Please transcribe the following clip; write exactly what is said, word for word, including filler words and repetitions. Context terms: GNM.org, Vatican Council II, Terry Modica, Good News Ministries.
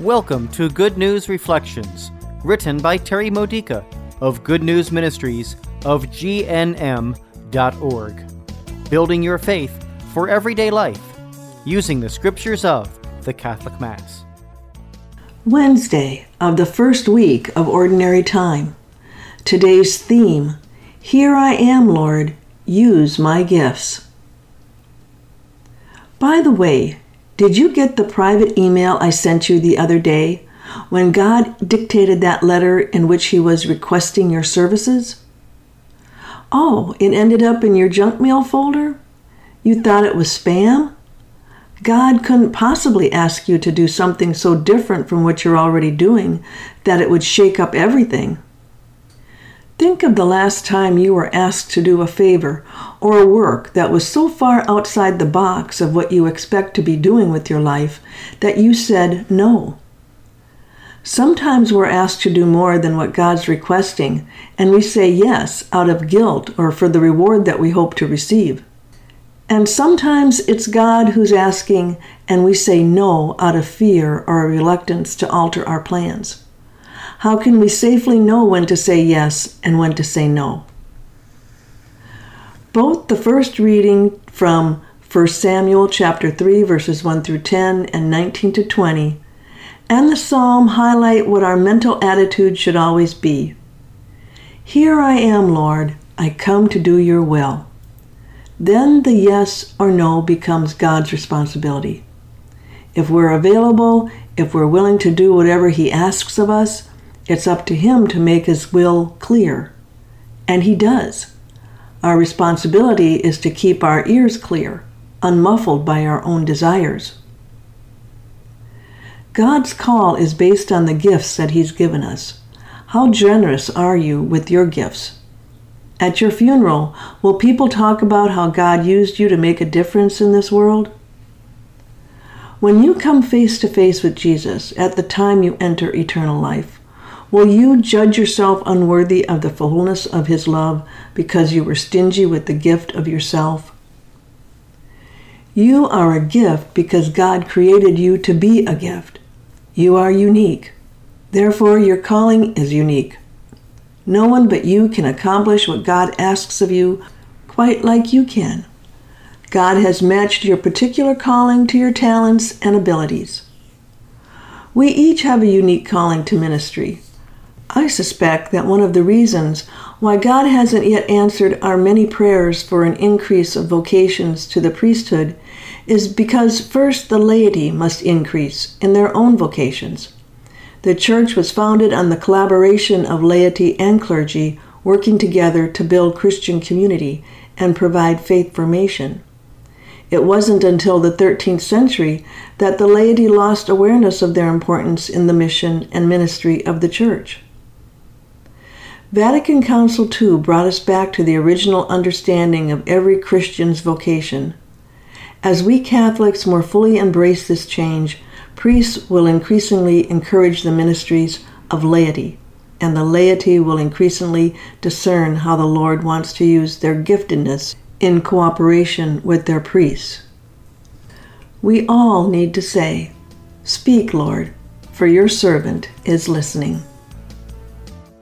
Welcome to Good News Reflections, written by Terry Modica of Good News Ministries of G N M dot org. Building your faith for everyday life, using the scriptures of the Catholic Mass. Wednesday of the first week of Ordinary Time. Today's theme, Here I Am, Lord, Use My Gifts. By the way, did you get the private email I sent you the other day when God dictated that letter in which He was requesting your services? Oh, it ended up in your junk mail folder? You thought it was spam? God couldn't possibly ask you to do something so different from what you're already doing that it would shake up everything. Think of the last time you were asked to do a favor or a work that was so far outside the box of what you expect to be doing with your life that you said no. Sometimes we're asked to do more than what God's requesting, and we say yes out of guilt or for the reward that we hope to receive. And sometimes it's God who's asking, and we say no out of fear or a reluctance to alter our plans. How can we safely know when to say yes and when to say no? Both the first reading from First Samuel chapter three, verses one through ten and nineteen to twenty, and the psalm highlight what our mental attitude should always be. Here I am, Lord, I come to do your will. Then the yes or no becomes God's responsibility. If we're available, if we're willing to do whatever He asks of us, it's up to Him to make His will clear. And He does. Our responsibility is to keep our ears clear, unmuffled by our own desires. God's call is based on the gifts that He's given us. How generous are you with your gifts? At your funeral, will people talk about how God used you to make a difference in this world? When you come face to face with Jesus at the time you enter eternal life, will you judge yourself unworthy of the fullness of His love because you were stingy with the gift of yourself? You are a gift because God created you to be a gift. You are unique. Therefore, your calling is unique. No one but you can accomplish what God asks of you quite like you can. God has matched your particular calling to your talents and abilities. We each have a unique calling to ministry. I suspect that one of the reasons why God hasn't yet answered our many prayers for an increase of vocations to the priesthood is because first the laity must increase in their own vocations. The Church was founded on the collaboration of laity and clergy working together to build Christian community and provide faith formation. It wasn't until the thirteenth century that the laity lost awareness of their importance in the mission and ministry of the Church. Vatican Council two brought us back to the original understanding of every Christian's vocation. As we Catholics more fully embrace this change, priests will increasingly encourage the ministries of laity, and the laity will increasingly discern how the Lord wants to use their giftedness in cooperation with their priests. We all need to say, "Speak, Lord, for your servant is listening."